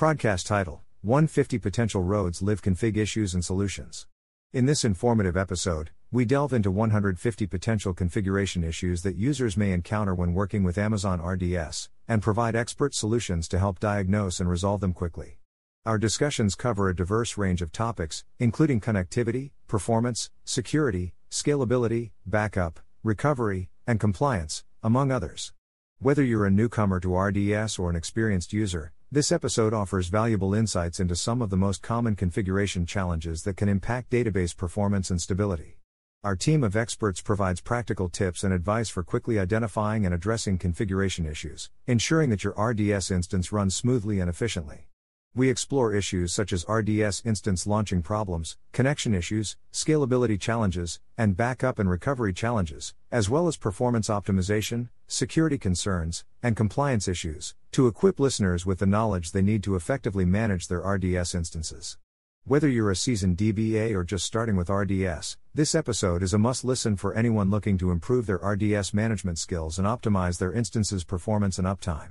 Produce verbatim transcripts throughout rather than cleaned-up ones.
Podcast title, one hundred fifty Potential Roads Live Config Issues and Solutions. In this informative episode, we delve into one hundred fifty potential configuration issues that users may encounter when working with Amazon R D S, and provide expert solutions to help diagnose and resolve them quickly. Our discussions cover a diverse range of topics, including connectivity, performance, security, scalability, backup, recovery, and compliance, among others. Whether you're a newcomer to R D S or an experienced user, this episode offers valuable insights into some of the most common configuration challenges that can impact database performance and stability. Our team of experts provides practical tips and advice for quickly identifying and addressing configuration issues, ensuring that your R D S instance runs smoothly and efficiently. We explore issues such as R D S instance launching problems, connection issues, scalability challenges, and backup and recovery challenges, as well as performance optimization, security concerns, and compliance issues, to equip listeners with the knowledge they need to effectively manage their R D S instances. Whether you're a seasoned D B A or just starting with R D S, this episode is a must-listen for anyone looking to improve their R D S management skills and optimize their instances' performance and uptime.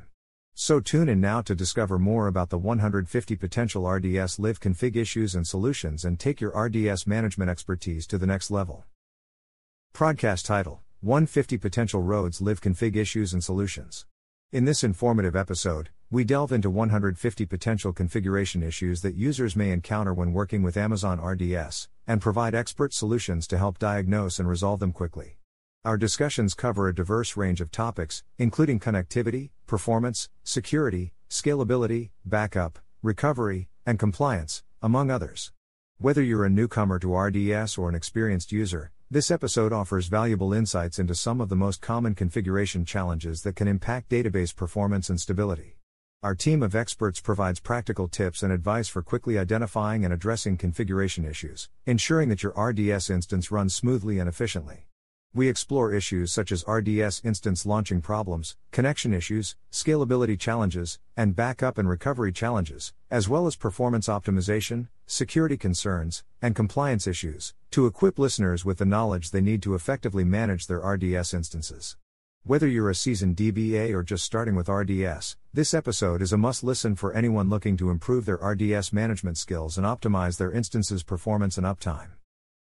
So tune in now to discover more about the one hundred fifty potential R D S live config issues and solutions and take your R D S management expertise to the next level. Podcast title, one hundred fifty Potential Roads Live Config Issues and Solutions. In this informative episode, we delve into one hundred fifty potential configuration issues that users may encounter when working with Amazon R D S, and provide expert solutions to help diagnose and resolve them quickly. Our discussions cover a diverse range of topics, including connectivity, performance, security, scalability, backup, recovery, and compliance, among others. Whether you're a newcomer to R D S or an experienced user, this episode offers valuable insights into some of the most common configuration challenges that can impact database performance and stability. Our team of experts provides practical tips and advice for quickly identifying and addressing configuration issues, ensuring that your R D S instance runs smoothly and efficiently. We explore issues such as R D S instance launching problems, connection issues, scalability challenges, and backup and recovery challenges, as well as performance optimization, security concerns, and compliance issues, to equip listeners with the knowledge they need to effectively manage their R D S instances. Whether you're a seasoned D B A or just starting with R D S, this episode is a must-listen for anyone looking to improve their R D S management skills and optimize their instances' performance and uptime.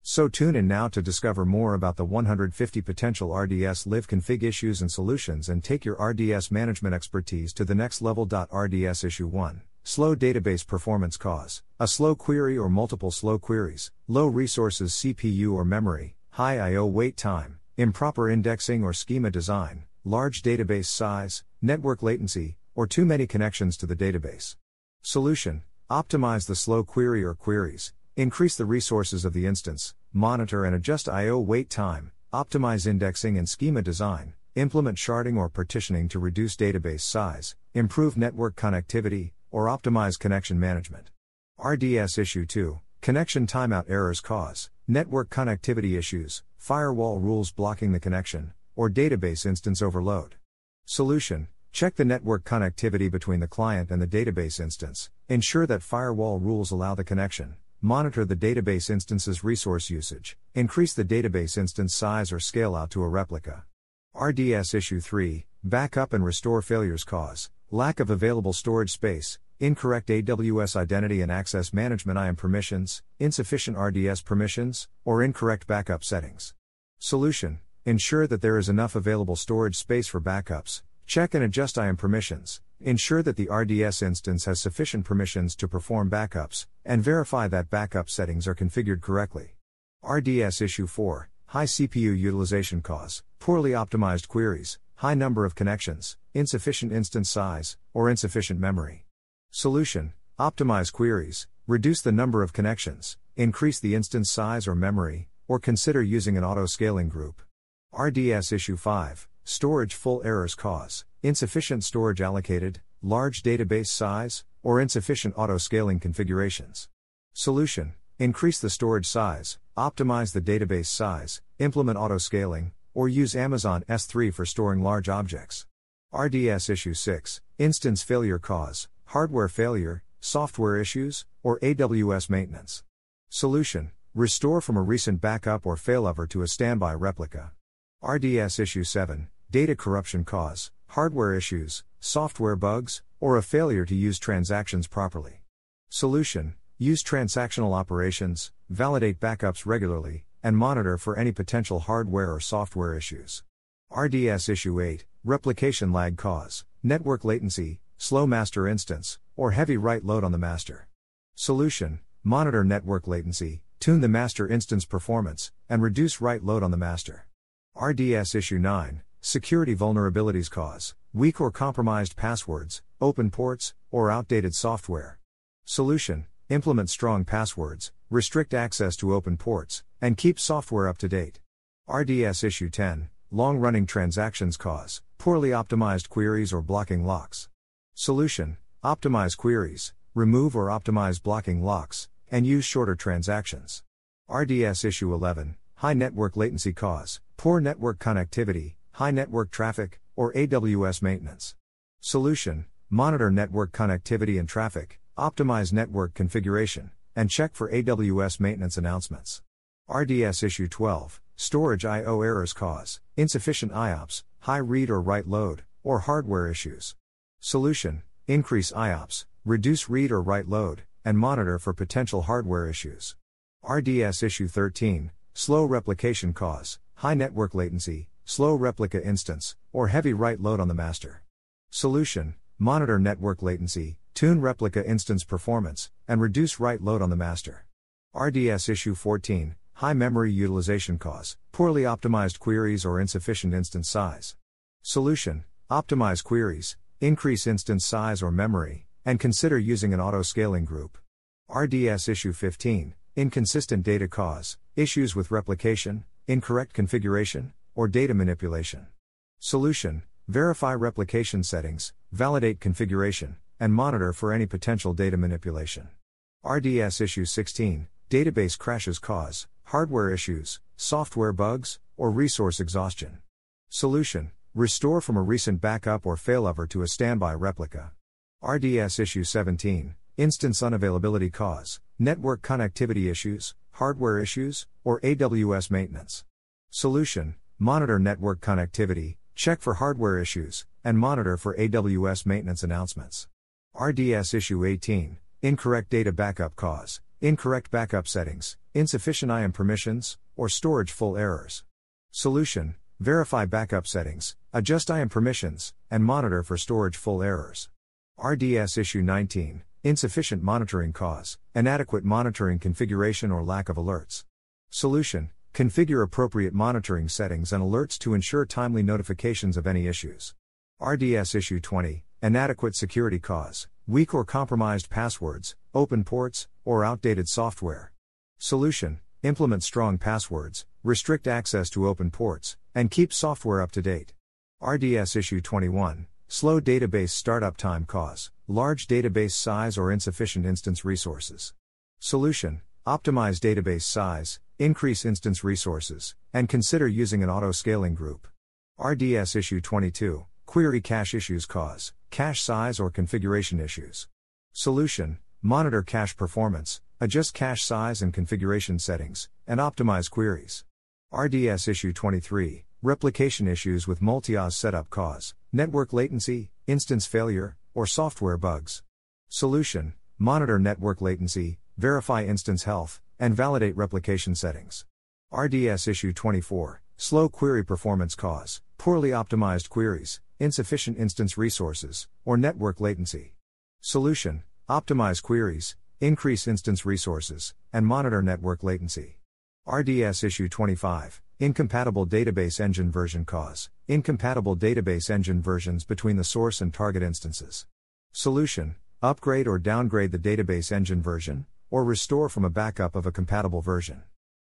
So tune in now to discover more about the one hundred fifty potential R D S live config issues and solutions and take your R D S management expertise to the next level. R D S Issue one. Slow database performance cause, a slow query or multiple slow queries, low resources C P U or memory, high I O wait time, improper indexing or schema design, large database size, network latency, or too many connections to the database. Solution: optimize the slow query or queries, increase the resources of the instance, monitor and adjust I O wait time, optimize indexing and schema design, implement sharding or partitioning to reduce database size, improve network connectivity, or optimize connection management. R D S Issue two, Connection Timeout Errors Cause, Network Connectivity Issues, Firewall Rules Blocking the Connection, or Database Instance Overload. Solution: check the network connectivity between the client and the database instance, ensure that firewall rules allow the connection, monitor the database instance's resource usage, increase the database instance size or scale out to a replica. R D S Issue three, Backup and Restore Failures Cause, Lack of available storage space, incorrect A W S identity and access management I A M permissions, insufficient R D S permissions, or incorrect backup settings. Solution: ensure that there is enough available storage space for backups, check and adjust I A M permissions, ensure that the R D S instance has sufficient permissions to perform backups, and verify that backup settings are configured correctly. R D S Issue four, High C P U Utilization Cause, Poorly Optimized Queries, High number of connections, insufficient instance size, or insufficient memory. Solution: optimize queries, reduce the number of connections, increase the instance size or memory, or consider using an auto-scaling group. R D S Issue five, Storage Full Errors Cause, insufficient storage allocated, large database size, or insufficient auto-scaling configurations. Solution: increase the storage size, optimize the database size, implement auto-scaling, or use Amazon S three for storing large objects. R D S Issue six, Instance Failure Cause, Hardware Failure, Software Issues, or A W S Maintenance. Solution: restore from a recent backup or failover to a standby replica. R D S Issue seven, Data Corruption Cause, hardware issues, software bugs, or a failure to use transactions properly. Solution: use transactional operations, validate backups regularly, and monitor for any potential hardware or software issues. R D S Issue eight, Replication Lag Cause, Network Latency, Slow Master Instance, or Heavy Write Load on the Master. Solution: monitor network latency, tune the master instance performance, and reduce write load on the master. R D S Issue nine, Security Vulnerabilities Cause, Weak or Compromised Passwords, Open Ports, or Outdated Software. Solution: implement strong passwords, restrict access to open ports, and keep software up to date. R D S Issue ten, Long-Running Transactions Cause, Poorly Optimized Queries or Blocking Locks. Solution: optimize queries, remove or optimize blocking locks, and use shorter transactions. R D S Issue eleven, High Network Latency Cause, Poor Network Connectivity, High Network Traffic, or A W S Maintenance. Solution: monitor network connectivity and traffic, optimize network configuration, and check for A W S maintenance announcements. R D S Issue twelve, Storage I O Errors Cause, Insufficient I O P S, High Read or Write Load, or Hardware Issues. Solution: increase I O P S, reduce read or write load, and monitor for potential hardware issues. R D S Issue thirteen, Slow Replication Cause, High Network Latency, Slow Replica Instance, or Heavy Write Load on the Master. Solution: monitor network latency, tune replica instance performance, and reduce write load on the master. R D S Issue fourteen, High Memory Utilization Cause, Poorly Optimized Queries or Insufficient Instance Size. Solution: optimize queries, increase instance size or memory, and consider using an auto-scaling group. R D S Issue fifteen, Inconsistent Data Cause, Issues with Replication, Incorrect Configuration, or Data Manipulation. Solution: verify replication settings, validate configuration, and monitor for any potential data manipulation. R D S Issue sixteen, Database Crashes Cause, Hardware Issues, Software Bugs, or Resource Exhaustion. Solution: restore from a recent backup or failover to a standby replica. R D S Issue seventeen, Instance Unavailability Cause, Network Connectivity Issues, Hardware Issues, or A W S Maintenance. Solution: monitor network connectivity, check for hardware issues, and monitor for A W S maintenance announcements. R D S Issue eighteen, Incorrect Data Backup Cause, Incorrect Backup Settings, Insufficient I A M Permissions, or Storage Full Errors. Solution: verify backup settings, adjust I A M permissions, and monitor for storage full errors. R D S Issue nineteen, Insufficient Monitoring Cause, Inadequate Monitoring Configuration or Lack of Alerts. Solution: configure appropriate monitoring settings and alerts to ensure timely notifications of any issues. R D S Issue twenty, Inadequate Security Cause, Weak or Compromised Passwords, Open Ports, or Outdated Software. Solution: implement strong passwords, restrict access to open ports, and keep software up to date. R D S Issue twenty-one, Slow Database Startup Time Cause, Large Database Size or Insufficient Instance Resources. Solution: optimize database size, increase instance resources, and consider using an auto-scaling group. R D S Issue twenty-two, Query Cache Issues Cause, Cache Size or Configuration Issues. Solution: monitor cache performance, adjust cache size and configuration settings, and optimize queries. R D S Issue twenty-three, Replication Issues with Multi-Os Setup Cause, Network Latency, Instance Failure, or Software Bugs. Solution: monitor network latency, verify instance health, and validate replication settings. R D S Issue twenty-four, Slow Query Performance Cause, Poorly Optimized Queries, Insufficient Instance Resources, or Network Latency. Solution: optimize queries, increase instance resources, and monitor network latency. R D S Issue twenty-five, Incompatible Database Engine Version Cause, Incompatible Database Engine Versions between the source and target instances. Solution: upgrade or downgrade the database engine version, or restore from a backup of a compatible version.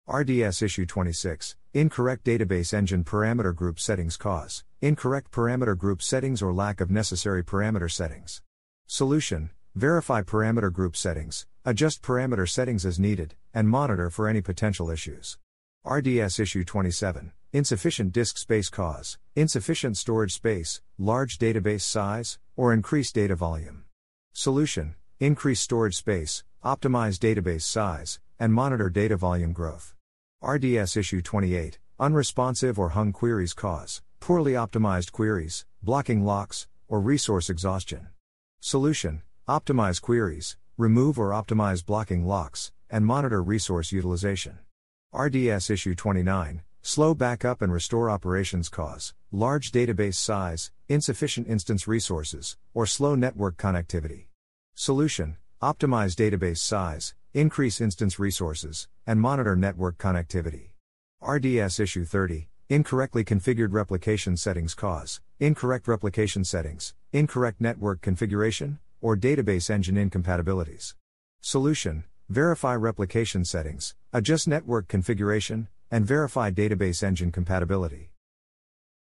R D S Issue twenty-six, Incorrect Database Engine Parameter Group Settings Cause, Incorrect Parameter Group Settings or Lack of Necessary Parameter Settings. Solution: verify parameter group settings, adjust parameter settings as needed, and monitor for any potential issues. R D S Issue twenty-seven, Insufficient Disk Space Cause, Insufficient Storage Space, Large Database Size, or Increased Data Volume. Solution: increase storage space, optimize database size, and monitor data volume growth. R D S Issue twenty-eight, Unresponsive or Hung Queries Cause, poorly optimized queries, blocking locks, or resource exhaustion. Solution: optimize queries, remove or optimize blocking locks, and monitor resource utilization. R D S Issue twenty-nine, slow backup and restore operations cause, large database size, insufficient instance resources, or slow network connectivity. Solution: optimize database size, increase instance resources, and monitor network connectivity. R D S Issue thirty, incorrectly configured replication settings cause, incorrect replication settings, incorrect network configuration, or database engine incompatibilities. Solution: verify replication settings, adjust network configuration, and verify database engine compatibility.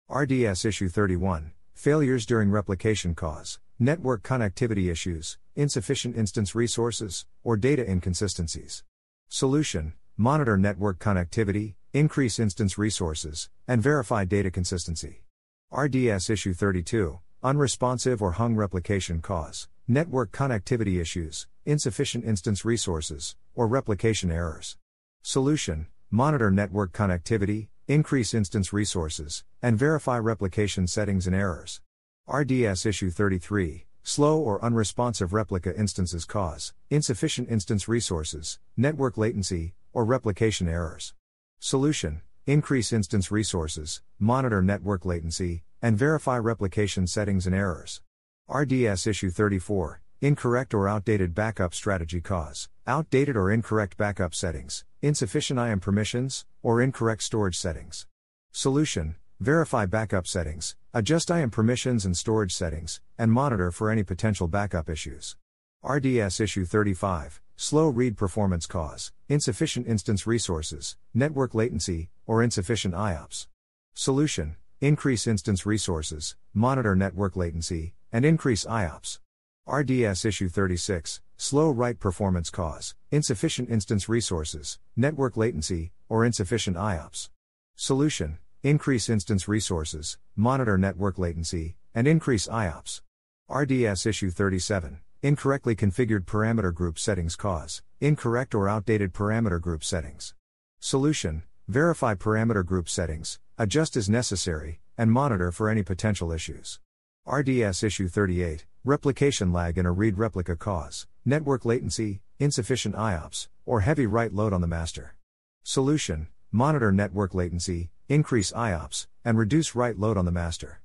R D S Issue thirty-one, failures during replication cause, network connectivity issues, insufficient instance resources, or data inconsistencies. Solution: monitor network connectivity, increase instance resources, and verify data consistency. R D S Issue thirty-two, unresponsive or hung replication cause, network connectivity issues, insufficient instance resources, or replication errors. Solution: monitor network connectivity, increase instance resources, and verify replication settings and errors. R D S Issue thirty-three, slow or unresponsive replica instances cause, insufficient instance resources, network latency, or replication errors. Solution: increase instance resources, monitor network latency, and verify replication settings and errors. R D S Issue thirty-four, incorrect or outdated backup strategy cause, outdated or incorrect backup settings, insufficient I A M permissions, or incorrect storage settings. Solution: verify backup settings, adjust I A M permissions and storage settings, and monitor for any potential backup issues. R D S Issue thirty-five, slow read performance cause, insufficient instance resources, network latency, or insufficient I O P S. Solution: increase instance resources, monitor network latency, and increase I O P S. R D S Issue thirty-six, slow write performance cause, insufficient instance resources, network latency, or insufficient I O P S. Solution: increase instance resources, monitor network latency, and increase I O P S. R D S Issue thirty-seven, incorrectly configured parameter group settings cause, incorrect or outdated parameter group settings. Solution: verify parameter group settings, adjust as necessary, and monitor for any potential issues. R D S Issue thirty-eight, replication lag in a read replica cause, network latency, insufficient I O P S, or heavy write load on the master. Solution: monitor network latency, increase I O P S, and reduce write load on the master.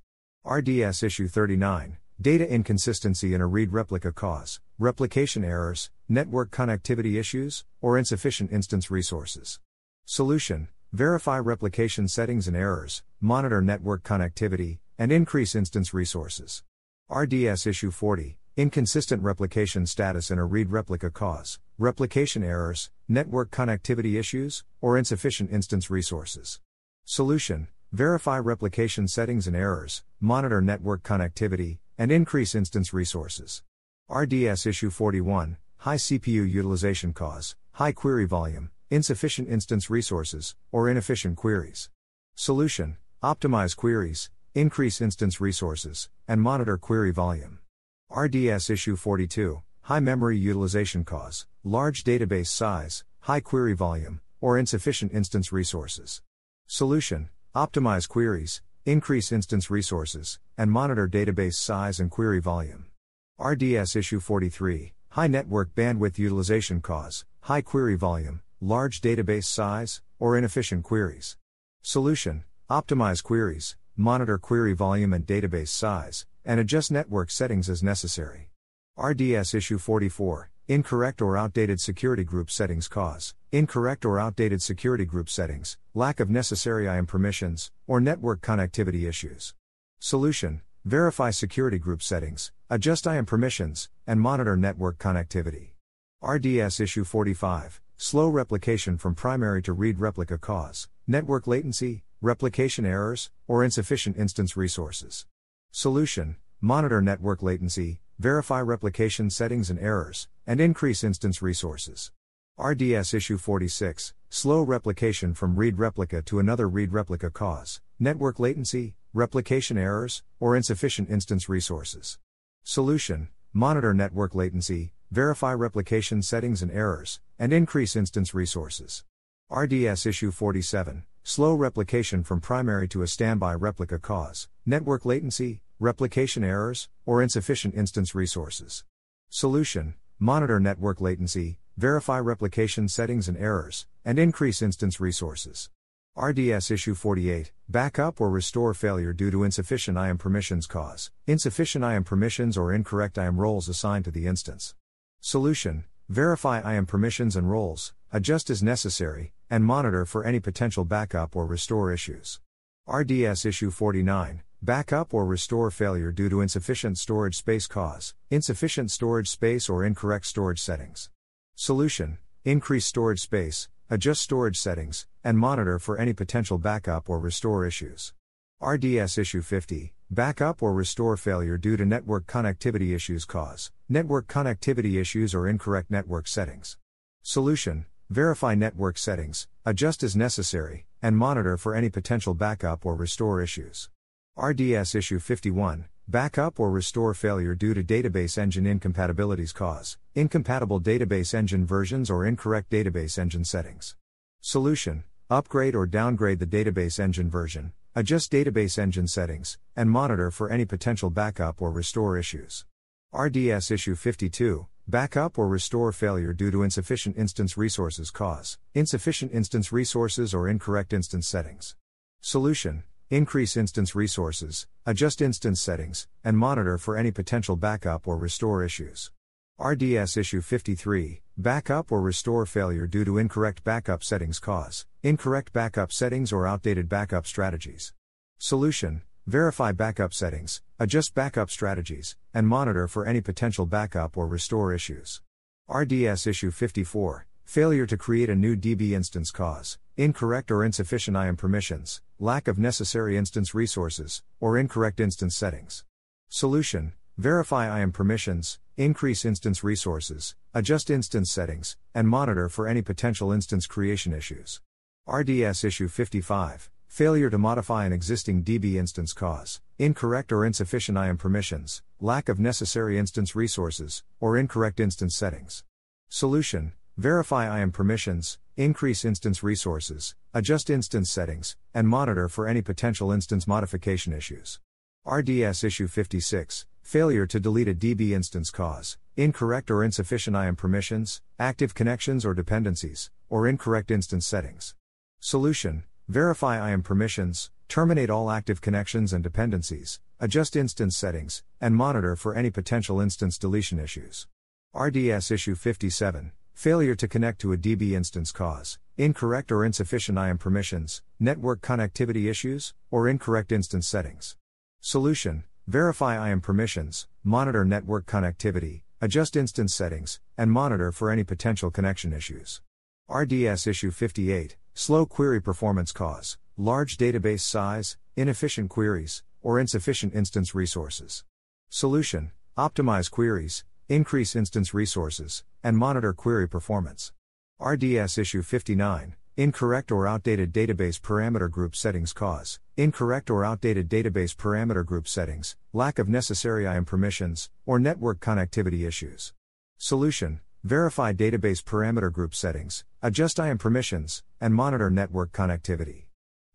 R D S Issue thirty-nine, data inconsistency in a read replica cause, replication errors, network connectivity issues, or insufficient instance resources. Solution: verify replication settings and errors, monitor network connectivity, and increase instance resources. R D S Issue forty, inconsistent replication status in a read replica cause, replication errors, network connectivity issues, or insufficient instance resources. Solution: verify replication settings and errors, monitor network connectivity, and increase instance resources. R D S Issue forty-one, high C P U utilization cause, high query volume, insufficient instance resources, or inefficient queries. Solution: optimize queries, increase instance resources, and monitor query volume. R D S Issue forty-two, high memory utilization cause, large database size, high query volume, or insufficient instance resources. Solution: optimize queries, increase instance resources, and monitor database size and query volume. R D S Issue forty-three, high network bandwidth utilization cause, high query volume, large database size, or inefficient queries. Solution: optimize queries, monitor query volume and database size, and adjust network settings as necessary. R D S Issue forty-four, incorrect or outdated security group settings cause, incorrect or outdated security group settings, lack of necessary I A M permissions, or network connectivity issues. Solution: verify security group settings, adjust I A M permissions, and monitor network connectivity. R D S Issue forty-five, slow replication from primary to read replica cause, network latency, replication errors, or insufficient instance resources. Solution: monitor network latency, verify replication settings and errors, and increase instance resources. R D S Issue forty-six, slow replication from read replica to another read replica cause, network latency, replication errors, or insufficient instance resources. Solution: monitor network latency, verify replication settings and errors, and increase instance resources. R D S Issue forty-seven, slow replication from primary to a standby replica cause, network latency, replication errors, or insufficient instance resources. Solution: monitor network latency, verify replication settings and errors, and increase instance resources. R D S Issue forty-eight, Backup or Restore Failure Due to Insufficient I A M Permissions Cause, Insufficient I A M Permissions or Incorrect I A M Roles Assigned to the Instance. Solution: Verify I A M Permissions and Roles, adjust as necessary, and monitor for any potential backup or restore issues. R D S Issue forty-nine, Backup or Restore Failure Due to Insufficient Storage Space Cause, Insufficient Storage Space or Incorrect Storage Settings. Solution: Increase storage space, adjust storage settings, and monitor for any potential backup or restore issues. R D S Issue fifty, Backup or Restore Failure Due to Network Connectivity Issues Cause, Network Connectivity Issues or Incorrect Network Settings. Solution: Verify network settings, adjust as necessary, and monitor for any potential backup or restore issues. R D S Issue fifty-one, Backup or Restore Failure Due to Database Engine Incompatibilities Cause, Incompatible Database Engine Versions or Incorrect Database Engine Settings. Solution: Upgrade or downgrade the database engine version, adjust database engine settings, and monitor for any potential backup or restore issues. R D S Issue fifty-two, Backup or Restore Failure Due to Insufficient Instance Resources Cause, Insufficient Instance Resources or Incorrect Instance Settings. Solution: Increase instance resources, adjust instance settings, and monitor for any potential backup or restore issues. R D S Issue fifty-three, Backup or Restore Failure Due to Incorrect Backup Settings Cause, Incorrect Backup Settings or Outdated Backup Strategies. Solution: Verify backup settings, adjust backup strategies, and monitor for any potential backup or restore issues. R D S Issue fifty-four, Failure to Create a New D B Instance Cause, Incorrect or Insufficient I A M Permissions, Lack of Necessary Instance Resources, or Incorrect Instance Settings. Solution: Verify I A M Permissions, Increase Instance Resources, Adjust Instance Settings, and monitor for any potential instance creation issues. R D S Issue fifty-five, Failure to Modify an Existing D B Instance Cause, Incorrect or Insufficient I A M Permissions, Lack of Necessary Instance Resources, or Incorrect Instance Settings. Solution: Verify I A M permissions, increase instance resources, adjust instance settings, and monitor for any potential instance modification issues. R D S Issue fifty-six, Failure to Delete a D B Instance Cause, Incorrect or Insufficient I A M Permissions, Active Connections or Dependencies, or Incorrect Instance Settings. Solution: Verify I A M Permissions, terminate all active connections and dependencies, adjust instance settings, and monitor for any potential instance deletion issues. R D S Issue fifty-seven, Failure to Connect to a D B Instance Cause, Incorrect or Insufficient I A M Permissions, Network Connectivity Issues, or Incorrect Instance Settings. Solution: Verify I A M Permissions, monitor network connectivity, adjust instance settings, and monitor for any potential connection issues. R D S Issue fifty-eight, Slow Query Performance Cause, Large Database Size, Inefficient Queries, or Insufficient Instance Resources. Solution: Optimize Queries, increase instance resources, and monitor query performance. R D S Issue fifty-nine, Incorrect or Outdated Database Parameter Group Settings Cause, Incorrect or Outdated Database Parameter Group Settings, Lack of Necessary I A M Permissions, or Network Connectivity Issues. Solution: Verify Database Parameter Group Settings, adjust I A M Permissions, and monitor network connectivity.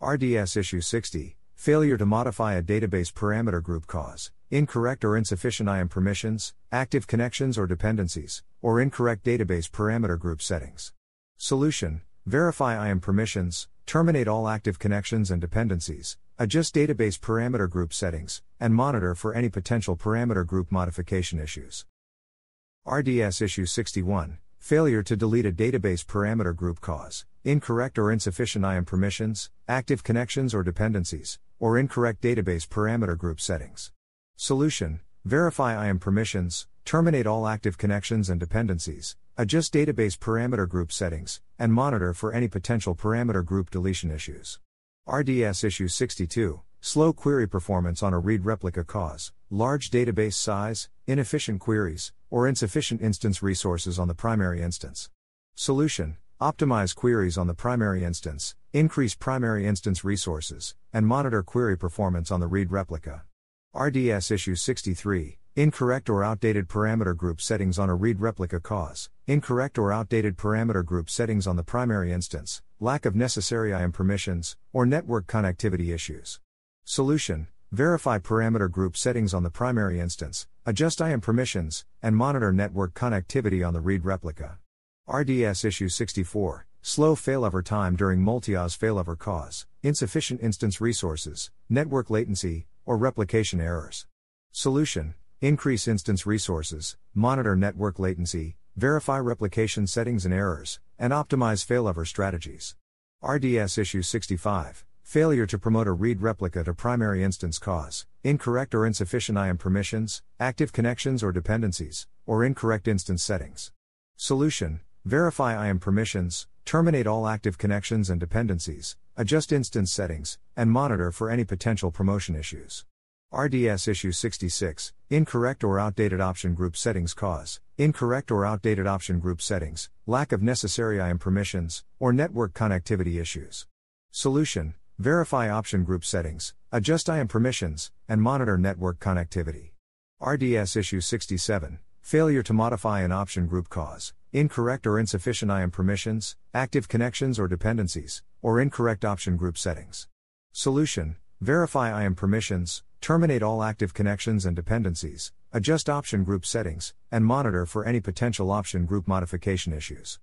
R D S Issue sixty, Failure to Modify a Database Parameter Group Cause, Incorrect or Insufficient I A M Permissions, Active Connections or Dependencies, or Incorrect Database Parameter Group Settings. Solution: Verify I A M Permissions, terminate all active connections and dependencies, adjust Database Parameter Group Settings, and monitor for any potential parameter group modification issues. R D S Issue sixty-one, Failure to Delete a Database Parameter Group Cause, Incorrect or Insufficient I A M Permissions, Active Connections or Dependencies, or Incorrect Database Parameter Group Settings. Solution: Verify I A M Permissions, terminate all active connections and dependencies, adjust Database Parameter Group Settings, and monitor for any potential parameter group deletion issues. R D S Issue sixty-two, Slow Query Performance on a Read Replica Cause, Large Database Size, Inefficient Queries, or Insufficient Instance Resources on the Primary Instance. Solution: Optimize queries on the primary instance, increase primary instance resources, and monitor query performance on the read replica. R D S Issue sixty-three, Incorrect or Outdated Parameter Group Settings on a Read Replica Cause, Incorrect or Outdated Parameter Group Settings on the Primary Instance, lack of necessary I A M permissions, or network connectivity issues. Solution: verify parameter group settings on the primary instance, adjust I A M permissions, and monitor network connectivity on the read replica. R D S issue sixty-four, slow failover time during multi-O S failover cause insufficient instance resources, network latency, or replication errors. Solution: increase instance resources, monitor network latency, verify replication settings and errors, and optimize failover strategies. R D S issue sixty-five, failure to promote a read replica to primary instance cause incorrect or insufficient I A M permissions, active connections or dependencies, or incorrect instance settings. Solution: verify I A M permissions, terminate all active connections and dependencies, adjust instance settings, and monitor for any potential promotion issues. R D S issue sixty-six, incorrect or outdated option group settings cause incorrect or outdated option group settings, lack of necessary I A M permissions, or network connectivity issues. Solution: verify option group settings, adjust I A M permissions, and monitor network connectivity. R D S issue sixty-seven, failure to modify an option group cause incorrect or insufficient I A M permissions, active connections or dependencies, or incorrect option group settings. Solution: verify I A M permissions, terminate all active connections and dependencies, adjust option group settings, and monitor for any potential option group modification issues.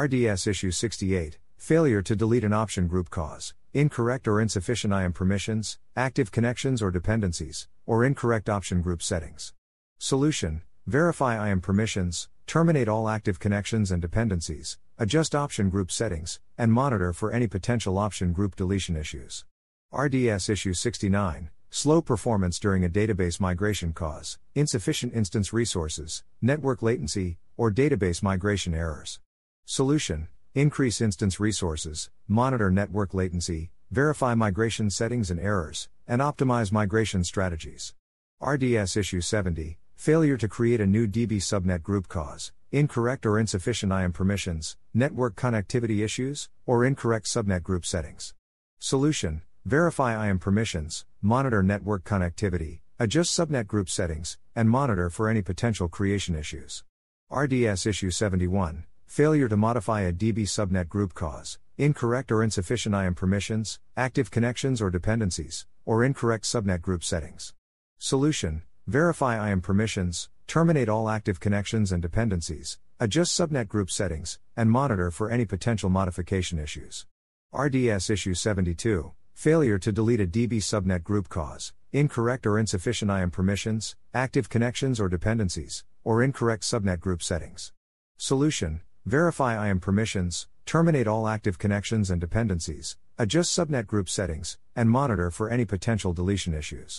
R D S issue sixty-eight, failure to delete an option group cause incorrect or insufficient I A M permissions, active connections or dependencies, or incorrect option group settings. Solution: verify I A M permissions, terminate all active connections and dependencies, adjust option group settings, and monitor for any potential option group deletion issues. R D S issue sixty-nine, slow performance during a database migration cause insufficient instance resources, network latency, or database migration errors. Solution: increase instance resources, monitor network latency, verify migration settings and errors, and optimize migration strategies. R D S issue seventy, failure to create a new D B subnet group cause incorrect or insufficient I A M permissions, network connectivity issues, or incorrect subnet group settings. Solution: verify I A M permissions, monitor network connectivity, adjust subnet group settings, and monitor for any potential creation issues. R D S issue seventy-one, failure to modify a D B subnet group cause incorrect or insufficient I A M permissions, active connections or dependencies, or incorrect subnet group settings. Solution: verify I A M permissions, terminate all active connections and dependencies, adjust subnet group settings, and monitor for any potential modification issues. R D S issue seventy-two, failure to delete a D B subnet group cause incorrect or insufficient I A M permissions, active connections or dependencies, or incorrect subnet group settings. Solution: verify I A M permissions, terminate all active connections and dependencies, adjust subnet group settings, and monitor for any potential deletion issues.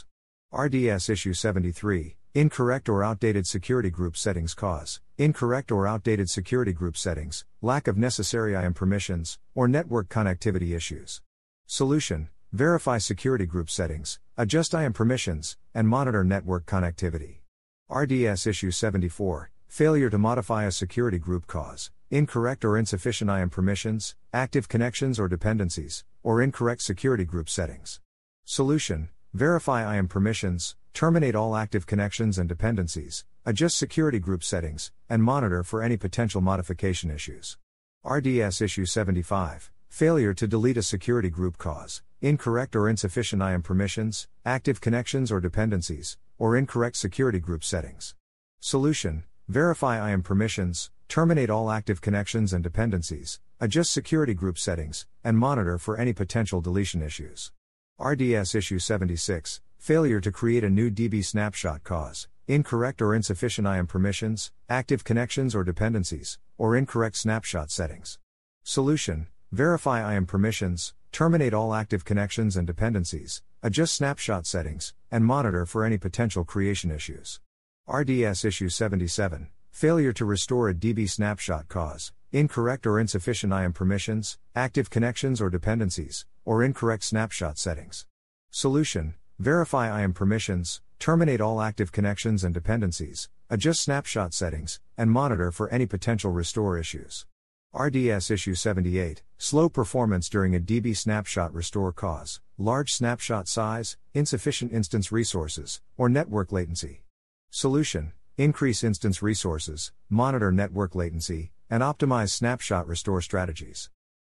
R D S issue seventy-three, incorrect or outdated security group settings cause incorrect or outdated security group settings, lack of necessary I A M permissions, or network connectivity issues. Solution: verify security group settings, adjust I A M permissions, and monitor network connectivity. R D S issue seventy-four, failure to modify a security group cause incorrect or insufficient I A M permissions, active connections or dependencies, or incorrect security group settings. Solution: verify I A M permissions, terminate all active connections and dependencies, adjust security group settings, and monitor for any potential modification issues. R D S issue seventy-five, failure to delete a security group cause incorrect or insufficient I A M permissions, active connections or dependencies, or incorrect security group settings. Solution: verify I A M permissions, terminate all active connections and dependencies, adjust security group settings, and monitor for any potential deletion issues. R D S issue seventy-six, failure to create a new D B snapshot cause incorrect or insufficient I A M permissions, active connections or dependencies, or incorrect snapshot settings. Solution: verify I A M permissions, terminate all active connections and dependencies, adjust snapshot settings, and monitor for any potential creation issues. R D S issue seventy-seven, failure to restore a D B snapshot cause incorrect or insufficient I A M permissions, active connections or dependencies, or incorrect snapshot settings. Solution: verify I A M permissions, terminate all active connections and dependencies, adjust snapshot settings, and monitor for any potential restore issues. R D S issue seventy-eight, slow performance during a D B snapshot restore cause large snapshot size, insufficient instance resources, or network latency. Solution: increase instance resources, monitor network latency, and optimize snapshot restore strategies.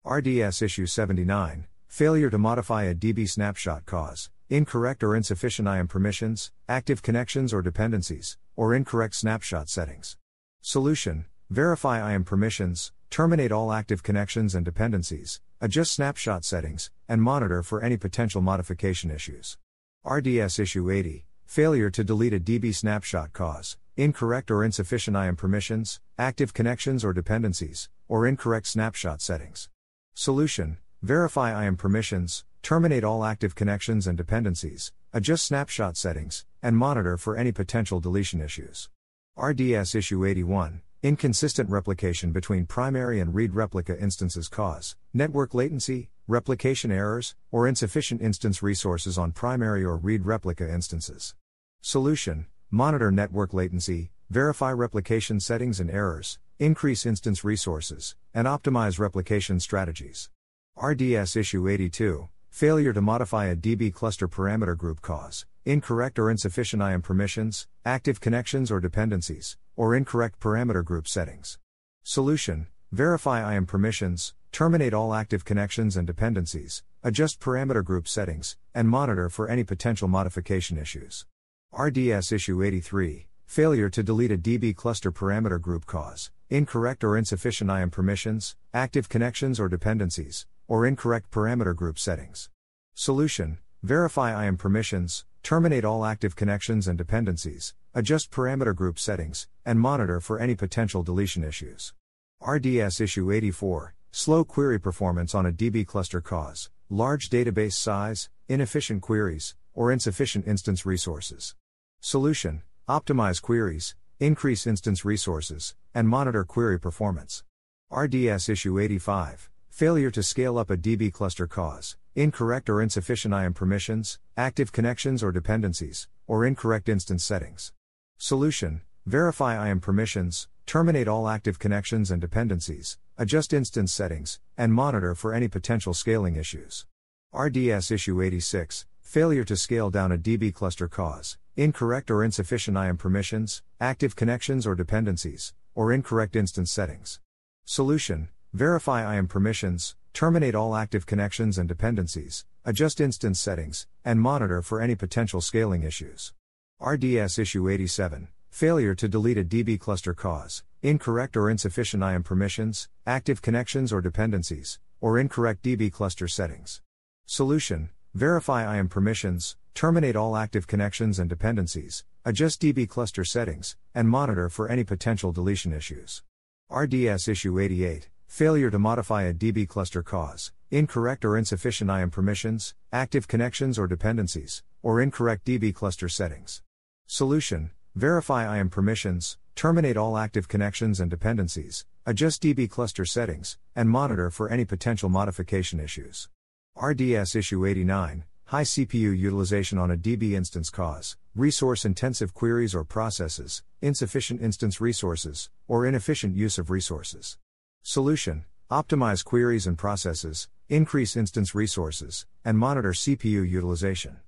R D S Issue seventy-nine, Failure to modify a D B snapshot cause, incorrect or insufficient I A M permissions, active connections or dependencies, or incorrect snapshot settings. Solution, verify I A M permissions, terminate all active connections and dependencies, adjust snapshot settings, and monitor for any potential modification issues. R D S Issue eighty, Failure to delete a D B snapshot cause, incorrect or insufficient I A M permissions, active connections or dependencies, or incorrect snapshot settings. Solution, verify I A M permissions, terminate all active connections and dependencies, adjust snapshot settings, and monitor for any potential deletion issues. R D S Issue eighty-one, Inconsistent replication between primary and read replica instances cause, network latency, replication errors, or insufficient instance resources on primary or read replica instances. Solution, monitor network latency, verify replication settings and errors, increase instance resources, and optimize replication strategies. R D S Issue eighty-two, Failure to modify a D B cluster parameter group cause, incorrect or insufficient I A M permissions, active connections or dependencies, or incorrect parameter group settings. Solution, verify I A M permissions, terminate all active connections and dependencies, adjust parameter group settings, and monitor for any potential modification issues. R D S Issue eighty-three, Failure to delete a D B cluster parameter group cause, incorrect or insufficient I A M permissions, active connections or dependencies, or incorrect parameter group settings. Solution, verify I A M permissions, terminate all active connections and dependencies, adjust parameter group settings, and monitor for any potential deletion issues. R D S Issue eighty-four, Slow query performance on a D B cluster cause, large database size, inefficient queries, or insufficient instance resources. Solution, optimize queries, increase instance resources, and monitor query performance. R D S Issue eighty-five, Failure to scale up a D B cluster cause, incorrect or insufficient I A M permissions, active connections or dependencies, or incorrect instance settings. Solution, verify I A M permissions, terminate all active connections and dependencies, adjust instance settings, and monitor for any potential scaling issues. R D S Issue eighty-six, Failure to scale down a D B cluster cause, incorrect or insufficient I A M permissions, active connections or dependencies, or incorrect instance settings. Solution, verify I A M permissions, terminate all active connections and dependencies, adjust instance settings, and monitor for any potential scaling issues. R D S Issue eighty-seven, Failure to delete a D B cluster cause, incorrect or insufficient I A M permissions, active connections or dependencies, or incorrect D B cluster settings. Solution, verify I A M permissions, terminate all active connections and dependencies, adjust D B cluster settings, and monitor for any potential deletion issues. R D S Issue eighty-eight, Failure to modify a D B cluster cause, incorrect or insufficient I A M permissions, active connections or dependencies, or incorrect D B cluster settings. Solution, verify I A M permissions, terminate all active connections and dependencies, adjust D B cluster settings, and monitor for any potential modification issues. R D S Issue eighty-nine, High C P U utilization on a D B instance cause, resource-intensive queries or processes, insufficient instance resources, or inefficient use of resources. Solution, optimize queries and processes, increase instance resources, and monitor C P U utilization.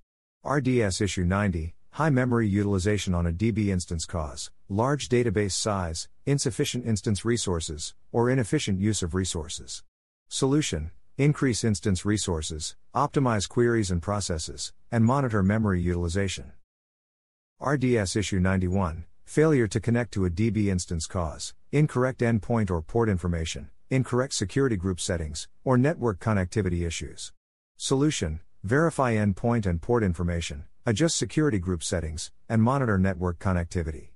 R D S Issue ninety, High memory utilization on a D B instance cause, large database size, insufficient instance resources, or inefficient use of resources. Solution, increase instance resources, optimize queries and processes, and monitor memory utilization. R D S Issue ninety-one, Failure to connect to a D B instance cause, incorrect endpoint or port information, incorrect security group settings, or network connectivity issues. Solution, verify endpoint and port information, adjust security group settings, and monitor network connectivity.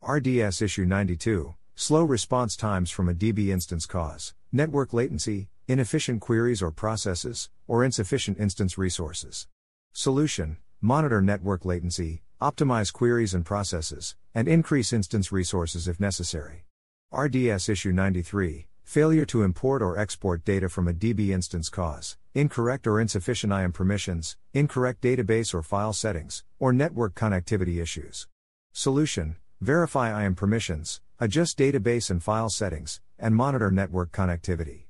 R D S Issue ninety-two, Slow response times from a D B instance cause, network latency, inefficient queries or processes, or insufficient instance resources. Solution, monitor network latency, optimize queries and processes, and increase instance resources if necessary. R D S Issue ninety-three, Failure to import or export data from a D B instance cause, incorrect or insufficient I A M permissions, incorrect database or file settings, or network connectivity issues. Solution, verify I A M permissions, adjust database and file settings, and monitor network connectivity.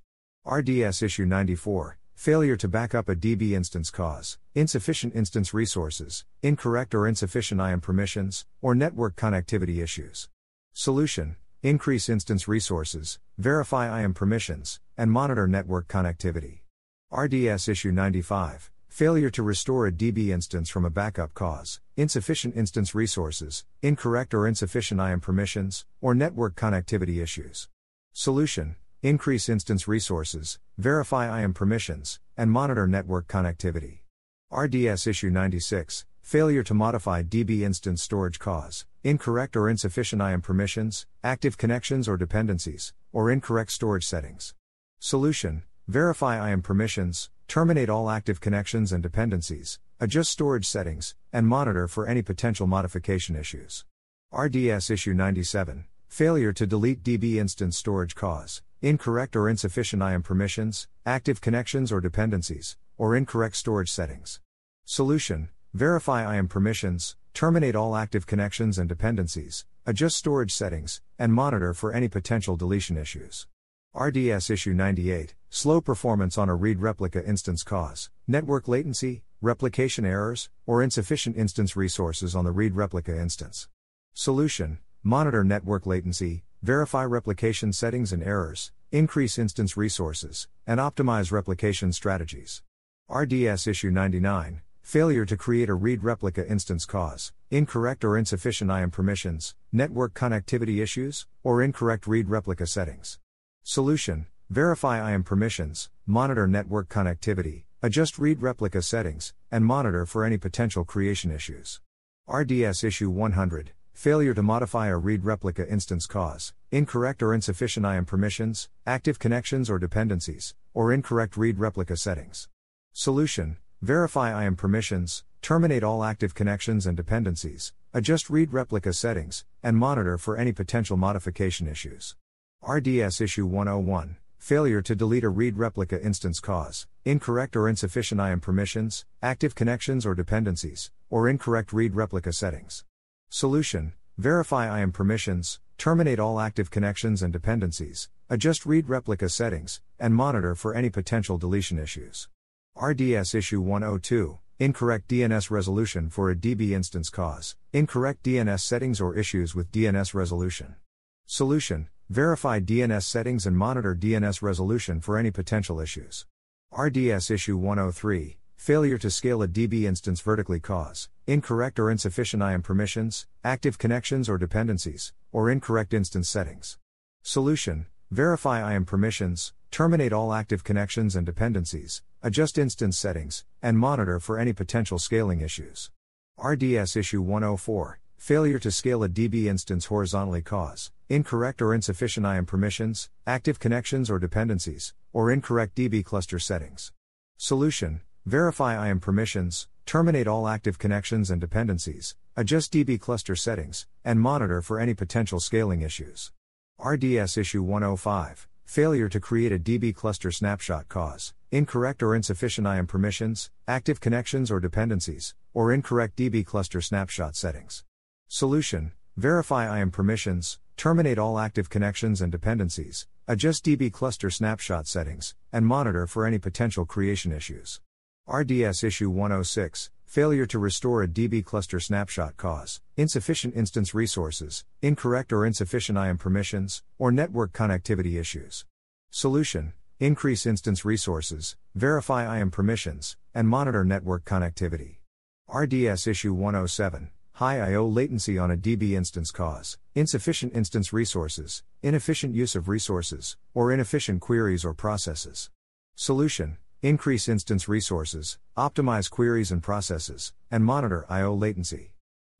R D S Issue ninety-four, Failure to back up a D B instance cause, insufficient instance resources, incorrect or insufficient I A M permissions, or network connectivity issues. Solution, increase instance resources, verify I A M permissions, and monitor network connectivity. R D S Issue ninety-five, failure to restore a D B instance from a backup cause, insufficient instance resources, incorrect or insufficient I A M permissions, or network connectivity issues. Solution, increase instance resources, verify I A M permissions, and monitor network connectivity. R D S Issue ninety-six, failure to modify D B instance storage cause, incorrect or insufficient I A M permissions, active connections or dependencies, or incorrect storage settings. Solution, verify I A M permissions, terminate all active connections and dependencies, adjust storage settings, and monitor for any potential modification issues. R D S Issue ninety-seven, failure to delete D B instance storage cause, incorrect or insufficient I A M permissions, active connections or dependencies, or incorrect storage settings. Solution, verify I A M permissions, terminate all active connections and dependencies, adjust storage settings, and monitor for any potential deletion issues. R D S Issue ninety-eight, slow performance on a read replica instance cause, network latency, replication errors, or insufficient instance resources on the read replica instance. Solution, monitor network latency, verify replication settings and errors, increase instance resources, and optimize replication strategies. R D S Issue ninety-nine, failure to create a read replica instance cause, incorrect or insufficient I A M permissions, network connectivity issues, or incorrect read replica settings. Solution, verify I A M permissions, monitor network connectivity, adjust read replica settings, and monitor for any potential creation issues. R D S Issue one hundred, failure to modify a read replica instance cause, incorrect or insufficient I A M permissions, active connections or dependencies, or incorrect read replica settings. Solution, verify I A M permissions, terminate all active connections and dependencies, adjust read replica settings, and monitor for any potential modification issues. R D S Issue one oh one, failure to delete a read replica instance cause, incorrect or insufficient I A M permissions, active connections or dependencies, or incorrect read replica settings. Solution, verify I A M permissions, terminate all active connections and dependencies, adjust read replica settings, and monitor for any potential deletion issues. R D S Issue one oh two, incorrect D N S resolution for a D B instance cause, incorrect D N S settings or issues with D N S resolution. Solution, verify D N S settings and monitor D N S resolution for any potential issues. R D S Issue one oh three, failure to scale a D B instance vertically cause, incorrect or insufficient I A M permissions, active connections or dependencies, or incorrect instance settings. Solution, verify I A M permissions, terminate all active connections and dependencies, adjust instance settings, and monitor for any potential scaling issues. R D S Issue one oh four, failure to scale a D B instance horizontally cause, incorrect or insufficient I A M permissions, active connections or dependencies, or incorrect D B cluster settings. Solution, verify I A M permissions, terminate all active connections and dependencies, adjust D B cluster settings, and monitor for any potential scaling issues. R D S Issue one oh five, failure to create a D B cluster snapshot cause, incorrect or insufficient I A M permissions, active connections or dependencies, or incorrect D B cluster snapshot settings. Solution, verify I A M permissions, terminate all active connections and dependencies, adjust D B cluster snapshot settings, and monitor for any potential creation issues. R D S Issue one oh six, failure to restore a D B cluster snapshot cause, insufficient instance resources, incorrect or insufficient I A M permissions, or network connectivity issues. Solution, increase instance resources, verify I A M permissions, and monitor network connectivity. R D S Issue one oh seven, high I O latency on a D B instance cause, insufficient instance resources, inefficient use of resources, or inefficient queries or processes. Solution, increase instance resources, optimize queries and processes, and monitor I O latency.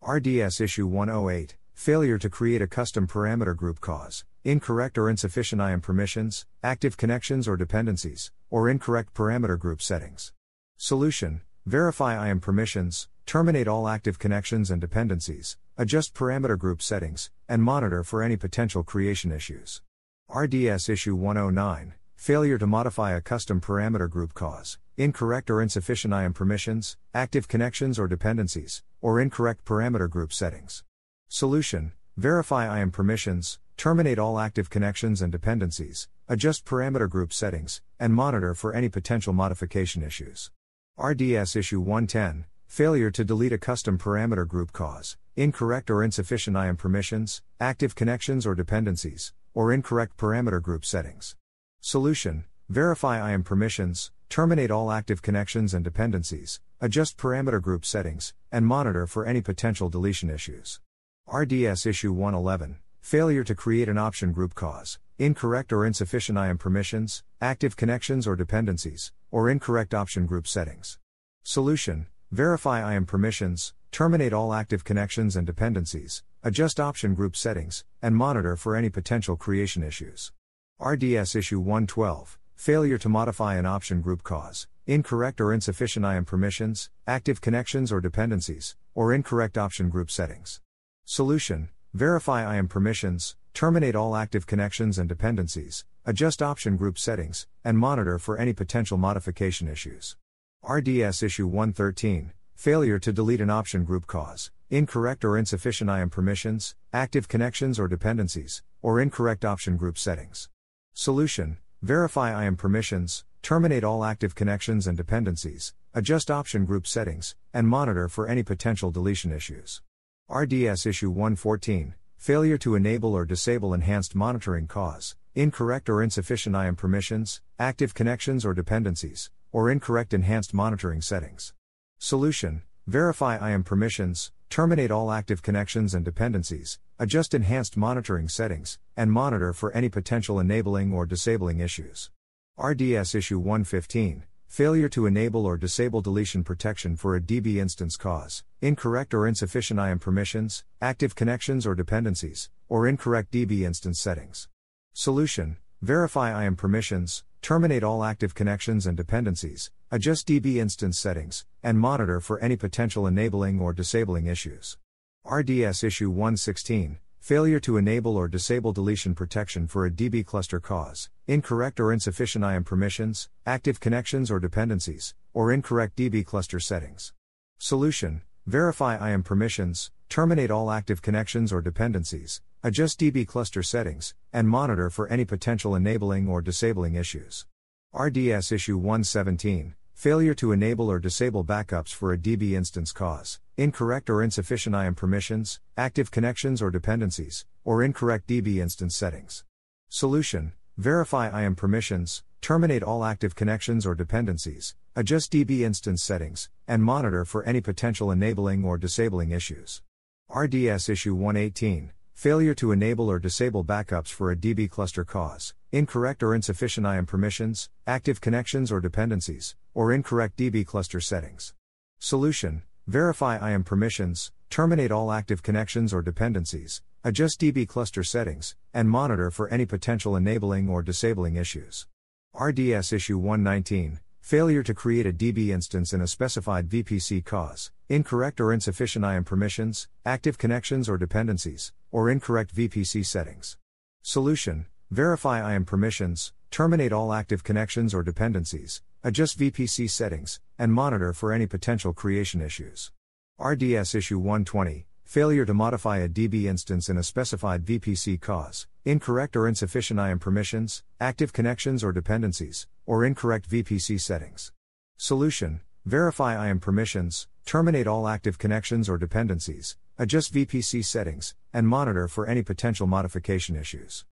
R D S Issue one oh eight, failure to create a custom parameter group cause, incorrect or insufficient I A M permissions, active connections or dependencies, or incorrect parameter group settings. Solution, verify I A M permissions, terminate all active connections and dependencies, adjust parameter group settings, and monitor for any potential creation issues. R D S Issue one oh nine, failure to modify a custom parameter group cause, incorrect or insufficient I A M permissions, active connections or dependencies, or incorrect parameter group settings. Solution, verify I A M permissions, terminate all active connections and dependencies, adjust parameter group settings, and monitor for any potential modification issues. R D S Issue one ten, Failure to delete a custom parameter group cause incorrect or insufficient I A M permissions, active connections or dependencies, or incorrect parameter group settings. Solution: verify I A M permissions, terminate all active connections and dependencies, adjust parameter group settings, and monitor for any potential deletion issues. R D S Issue one eleven, failure to create an option group cause, incorrect or insufficient I A M permissions, active connections or dependencies, or incorrect option group settings. Solution: verify I A M permissions, terminate all active connections and dependencies, adjust option group settings, and monitor for any potential creation issues. R D S Issue one twelve, failure to modify an option group cause, incorrect or insufficient I A M permissions, active connections or dependencies, or incorrect option group settings. Solution: verify I A M permissions, terminate all active connections and dependencies, adjust option group settings, and monitor for any potential modification issues. R D S Issue one thirteen, failure to delete an option group cause, incorrect or insufficient I A M permissions, active connections or dependencies, or incorrect option group settings. Solution: verify I A M permissions, terminate all active connections and dependencies, adjust option group settings, and monitor for any potential deletion issues. R D S Issue one fourteen, failure to enable or disable enhanced monitoring cause, incorrect or insufficient I A M permissions, active connections or dependencies, or incorrect enhanced monitoring settings. Solution: verify I A M permissions, terminate all active connections and dependencies, adjust enhanced monitoring settings, and monitor for any potential enabling or disabling issues. R D S Issue one fifteen, failure to enable or disable deletion protection for a D B instance cause, incorrect or insufficient I A M permissions, active connections or dependencies, or incorrect D B instance settings. Solution: verify I A M permissions, terminate all active connections and dependencies, adjust D B instance settings, and monitor for any potential enabling or disabling issues. R D S Issue one sixteen, failure to enable or disable deletion protection for a D B cluster cause, incorrect or insufficient I A M permissions, active connections or dependencies, or incorrect D B cluster settings. Solution: verify I A M permissions, terminate all active connections or dependencies, adjust D B cluster settings, and monitor for any potential enabling or disabling issues. R D S Issue one seventeen, failure to enable or disable backups for a D B instance cause, incorrect or insufficient I A M permissions, active connections or dependencies, or incorrect D B instance settings. Solution: verify I A M permissions, terminate all active connections or dependencies, adjust D B instance settings, and monitor for any potential enabling or disabling issues. R D S Issue one eighteen, failure to enable or disable backups for a D B cluster cause, incorrect or insufficient I A M permissions, active connections or dependencies, or incorrect D B cluster settings. Solution: verify I A M permissions, terminate all active connections or dependencies, adjust D B cluster settings, and monitor for any potential enabling or disabling issues. R D S Issue one nineteen, failure to create a D B instance in a specified V P C cause, incorrect or insufficient I A M permissions, active connections or dependencies, or incorrect V P C settings. Solution: verify I A M permissions, terminate all active connections or dependencies, adjust V P C settings, and monitor for any potential creation issues. R D S Issue one twenty, failure to modify a D B instance in a specified V P C cause, incorrect or insufficient I A M permissions, active connections or dependencies, or incorrect V P C settings. Solution: verify I A M permissions, terminate all active connections or dependencies, adjust V P C settings, and monitor for any potential modification issues.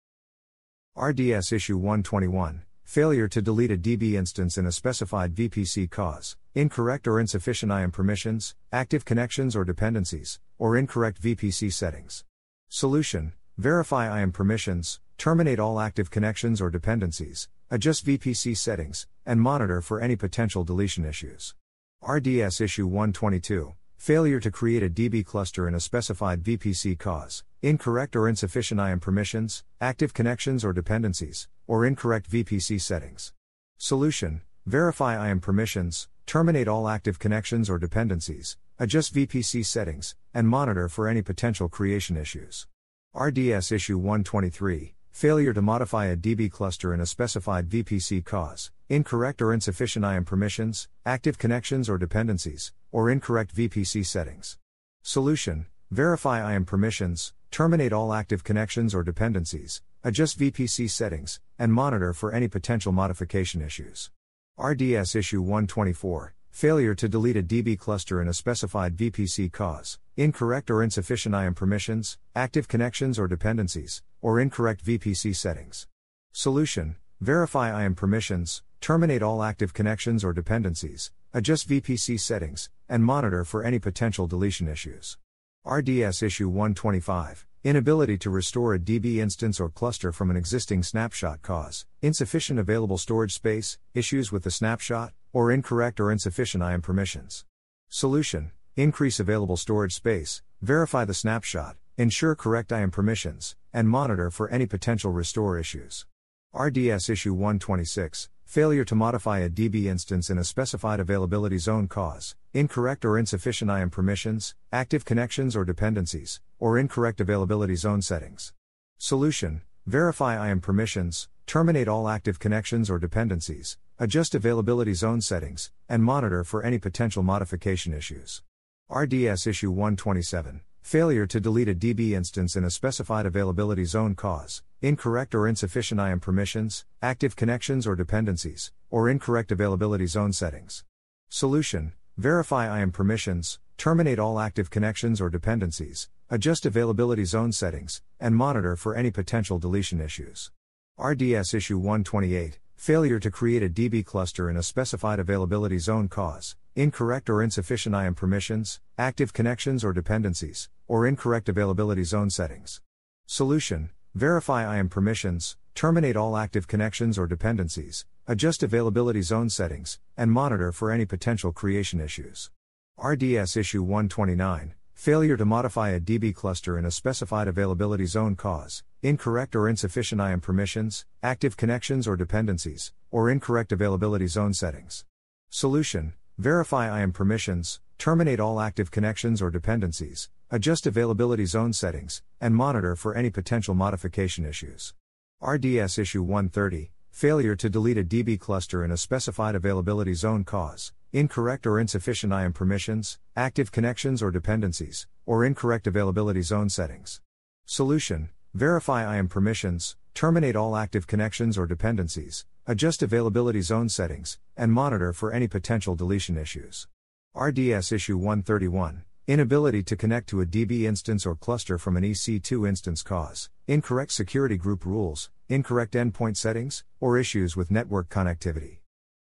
R D S Issue one twenty-one, failure to delete a D B instance in a specified V P C cause, incorrect or insufficient I A M permissions, active connections or dependencies, or incorrect V P C settings. Solution: verify I A M permissions, terminate all active connections or dependencies, adjust V P C settings, and monitor for any potential deletion issues. R D S Issue one twenty-two, failure to create a D B cluster in a specified V P C cause, incorrect or insufficient I A M permissions, active connections or dependencies, or incorrect V P C settings. Solution: verify I A M permissions, terminate all active connections or dependencies, adjust V P C settings, and monitor for any potential creation issues. R D S Issue one twenty-three, failure to modify a D B cluster in a specified V P C cause, incorrect or insufficient I A M permissions, active connections or dependencies, or incorrect V P C settings. Solution: verify I A M permissions, terminate all active connections or dependencies, adjust V P C settings, and monitor for any potential modification issues. R D S Issue one twenty-four, Failure to delete a D B cluster in a specified V P C cause, incorrect or insufficient I A M permissions, active connections or dependencies, or incorrect V P C settings. Solution: verify I A M permissions, terminate all active connections or dependencies, adjust V P C settings, and monitor for any potential deletion issues. R D S Issue one twenty-five, inability to restore a D B instance or cluster from an existing snapshot cause, insufficient available storage space, issues with the snapshot, or incorrect or insufficient I A M permissions. Solution: increase available storage space, verify the snapshot, ensure correct I A M permissions, and monitor for any potential restore issues. R D S Issue one twenty-six, failure to modify a D B instance in a specified availability zone cause, incorrect or insufficient I A M permissions, active connections or dependencies, or incorrect availability zone settings. Solution: verify I A M permissions, terminate all active connections or dependencies, adjust availability zone settings, and monitor for any potential modification issues. R D S Issue one twenty-seven, failure to delete a D B instance in a specified availability zone cause, incorrect or insufficient I A M permissions, active connections or dependencies, or incorrect availability zone settings. Solution: verify I A M permissions, terminate all active connections or dependencies, adjust availability zone settings, and monitor for any potential deletion issues. R D S Issue one twenty-eight, failure to create a D B cluster in a specified availability zone cause, incorrect or insufficient I A M permissions, active connections or dependencies, or incorrect availability zone settings. Solution: verify I A M permissions, terminate all active connections or dependencies, adjust availability zone settings, and monitor for any potential creation issues. R D S Issue one twenty-nine, failure to modify a D B cluster in a specified availability zone cause, incorrect or insufficient I A M permissions, active connections or dependencies, or incorrect availability zone settings. Solution: verify I A M permissions, terminate all active connections or dependencies, adjust availability zone settings, and monitor for any potential modification issues. R D S Issue one thirty, failure to delete a D B cluster in a specified availability zone cause, incorrect or insufficient I A M permissions, active connections or dependencies, or incorrect availability zone settings. Solution: verify I A M permissions, terminate all active connections or dependencies, adjust availability zone settings, and monitor for any potential deletion issues. R D S Issue one thirty-one, inability to connect to a D B instance or cluster from an E C two instance cause, incorrect security group rules, incorrect endpoint settings, or issues with network connectivity.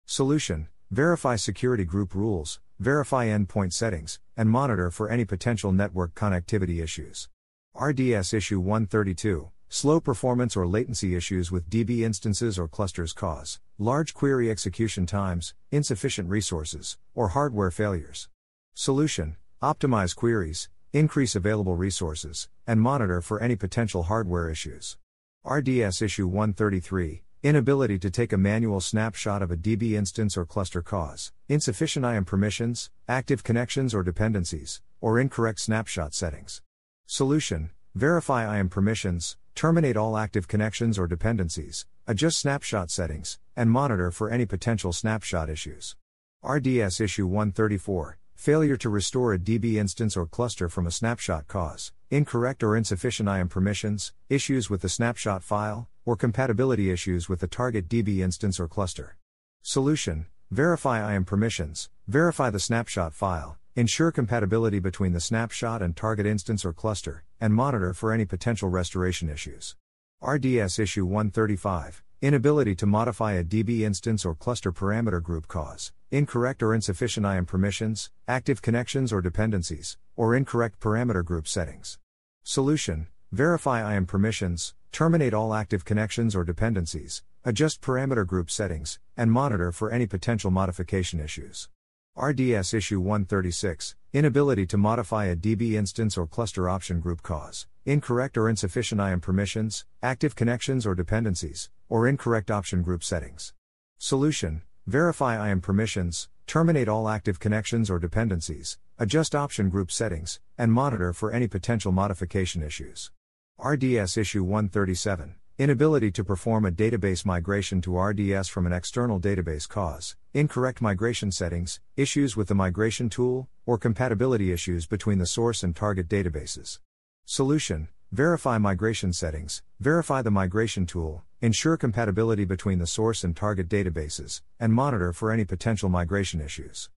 Solution: verify security group rules, verify endpoint settings, and monitor for any potential network connectivity issues. R D S Issue one thirty-two, slow performance or latency issues with D B instances or clusters cause, large query execution times, insufficient resources, or hardware failures. Solution: optimize queries, increase available resources, and monitor for any potential hardware issues. R D S Issue one thirty-three, inability to take a manual snapshot of a D B instance or cluster cause, insufficient I A M permissions, active connections or dependencies, or incorrect snapshot settings. Solution: verify I A M permissions, terminate all active connections or dependencies, adjust snapshot settings, and monitor for any potential snapshot issues. R D S Issue one thirty-four, failure to restore a D B instance or cluster from a snapshot cause, incorrect or insufficient I A M permissions, issues with the snapshot file, or compatibility issues with the target D B instance or cluster. Solution: verify I A M permissions, verify the snapshot file, ensure compatibility between the snapshot and target instance or cluster, and monitor for any potential restoration issues. R D S Issue one thirty-five, inability to modify a D B instance or cluster parameter group cause, incorrect or insufficient I A M permissions, active connections or dependencies, or incorrect parameter group settings. Solution: verify I A M permissions, terminate all active connections or dependencies, adjust parameter group settings, and monitor for any potential modification issues. R D S Issue one thirty-six, inability to modify a D B instance or cluster option group cause, incorrect or insufficient I A M permissions, active connections or dependencies, or incorrect option group settings. Solution: verify I A M permissions, terminate all active connections or dependencies, adjust option group settings, and monitor for any potential modification issues. R D S Issue one thirty-seven, inability to perform a database migration to R D S from an external database cause, incorrect migration settings, issues with the migration tool, or compatibility issues between the source and target databases. Solution: verify migration settings, verify the migration tool, ensure compatibility between the source and target databases, and monitor for any potential migration issues.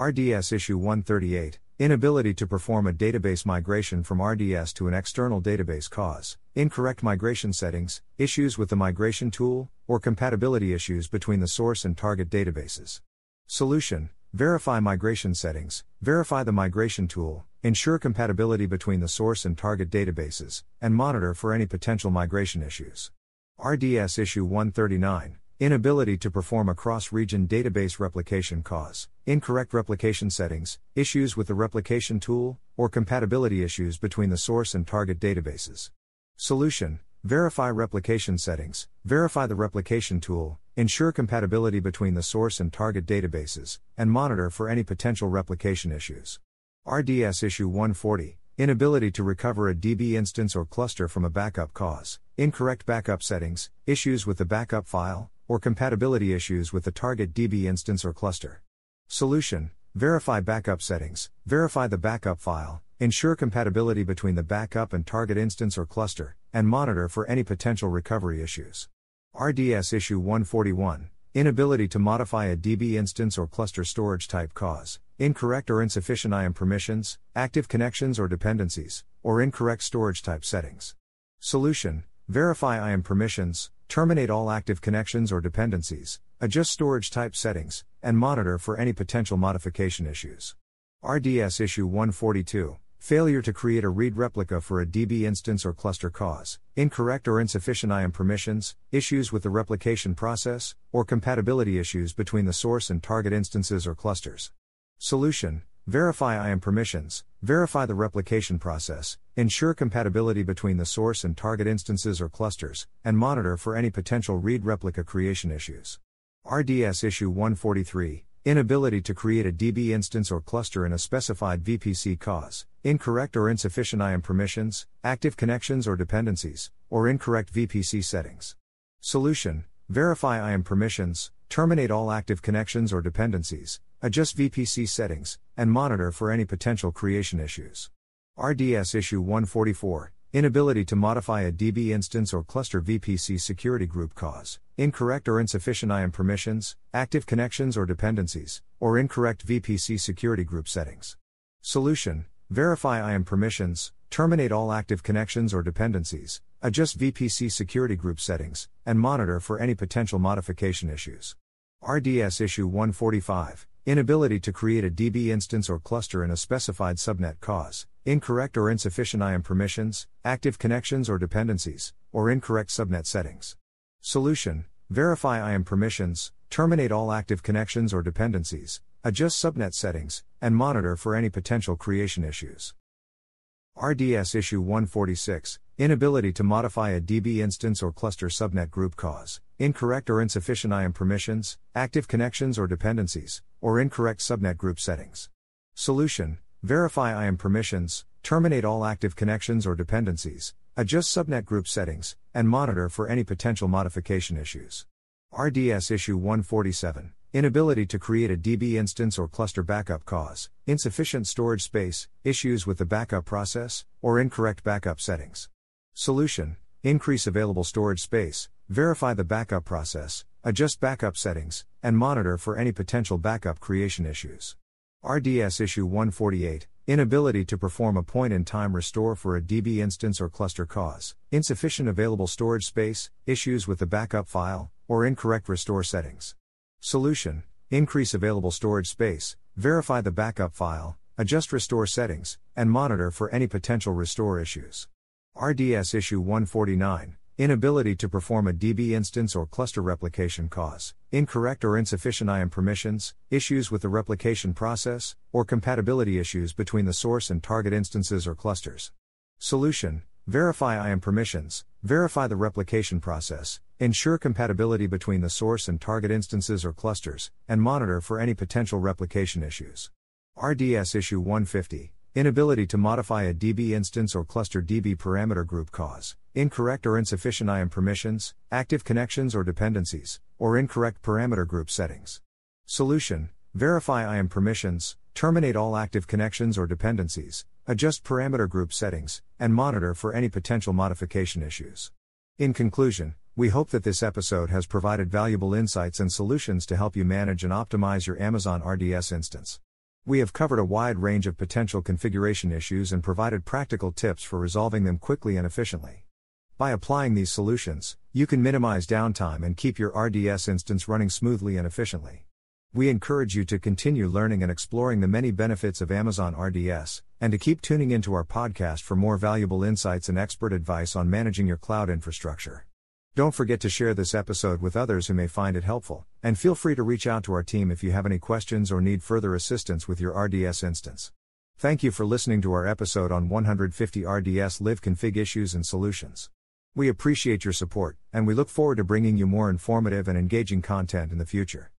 R D S Issue one thirty-eight, inability to perform a database migration from R D S to an external database cause incorrect migration settings, issues with the migration tool, or compatibility issues between the source and target databases. Solution: verify migration settings, verify the migration tool, ensure compatibility between the source and target databases, and monitor for any potential migration issues. R D S Issue one thirty-nine, inability to perform a cross-region database replication cause incorrect replication settings, issues with the replication tool, or compatibility issues between the source and target databases. Solution: verify replication settings, verify the replication tool, ensure compatibility between the source and target databases, and monitor for any potential replication issues. R D S Issue one forty, inability to recover a D B instance or cluster from a backup cause incorrect backup settings, issues with the backup file, or compatibility issues with the target D B instance or cluster. Solution: verify backup settings, verify the backup file, ensure compatibility between the backup and target instance or cluster, and monitor for any potential recovery issues. R D S Issue one forty-one, inability to modify a D B instance or cluster storage type cause incorrect or insufficient I A M permissions, active connections or dependencies, or incorrect storage type settings. Solution: verify I A M permissions, terminate all active connections or dependencies, adjust storage type settings, and monitor for any potential modification issues. R D S Issue one forty-two, failure to create a read replica for a D B instance or cluster cause incorrect or insufficient I A M permissions, issues with the replication process, or compatibility issues between the source and target instances or clusters. Solution: verify I A M permissions, verify the replication process, ensure compatibility between the source and target instances or clusters, and monitor for any potential read replica creation issues. R D S Issue one forty-three, inability to create a D B instance or cluster in a specified V P C cause incorrect or insufficient I A M permissions, active connections or dependencies, or incorrect V P C settings. Solution: verify I A M permissions, terminate all active connections or dependencies, adjust V P C settings, and monitor for any potential creation issues. R D S Issue one forty-four, inability to modify a D B instance or cluster V P C security group cause incorrect or insufficient I A M permissions, active connections or dependencies, or incorrect V P C security group settings. Solution: verify I A M permissions, terminate all active connections or dependencies, adjust V P C security group settings, and monitor for any potential modification issues. R D S Issue one forty-five, inability to create a D B instance or cluster in a specified subnet cause incorrect or insufficient I A M permissions, active connections or dependencies, or incorrect subnet settings. Solution: verify I A M permissions, terminate all active connections or dependencies, adjust subnet settings, and monitor for any potential creation issues. R D S Issue one forty-six, inability to modify a D B instance or cluster subnet group cause incorrect or insufficient I A M permissions, active connections or dependencies, or incorrect subnet group settings. Solution: verify I A M permissions, terminate all active connections or dependencies, adjust subnet group settings, and monitor for any potential modification issues. R D S Issue one forty-seven, inability to create a D B instance or cluster backup cause insufficient storage space, issues with the backup process, or incorrect backup settings. Solution: increase available storage space, verify the backup process, adjust backup settings, and monitor for any potential backup creation issues. R D S Issue one forty-eight, inability to perform a point-in-time restore for a D B instance or cluster cause insufficient available storage space, issues with the backup file, or incorrect restore settings. Solution: increase available storage space, verify the backup file, adjust restore settings, and monitor for any potential restore issues. R D S Issue one forty-nine, inability to perform a D B instance or cluster replication cause incorrect or insufficient I A M permissions, issues with the replication process, or compatibility issues between the source and target instances or clusters. Solution: verify I A M permissions, verify the replication process, ensure compatibility between the source and target instances or clusters, and monitor for any potential replication issues. R D S Issue one fifty, inability to modify a D B instance or cluster D B parameter group cause incorrect or insufficient I A M permissions, active connections or dependencies, or incorrect parameter group settings. Solution: verify I A M permissions, terminate all active connections or dependencies, adjust parameter group settings, and monitor for any potential modification issues. In conclusion, we hope that this episode has provided valuable insights and solutions to help you manage and optimize your Amazon R D S instance. We have covered a wide range of potential configuration issues and provided practical tips for resolving them quickly and efficiently. By applying these solutions, you can minimize downtime and keep your R D S instance running smoothly and efficiently. We encourage you to continue learning and exploring the many benefits of Amazon R D S, and to keep tuning into our podcast for more valuable insights and expert advice on managing your cloud infrastructure. Don't forget to share this episode with others who may find it helpful, and feel free to reach out to our team if you have any questions or need further assistance with your R D S instance. Thank you for listening to our episode on one hundred fifty R D S Live Config Issues and Solutions. We appreciate your support, and we look forward to bringing you more informative and engaging content in the future.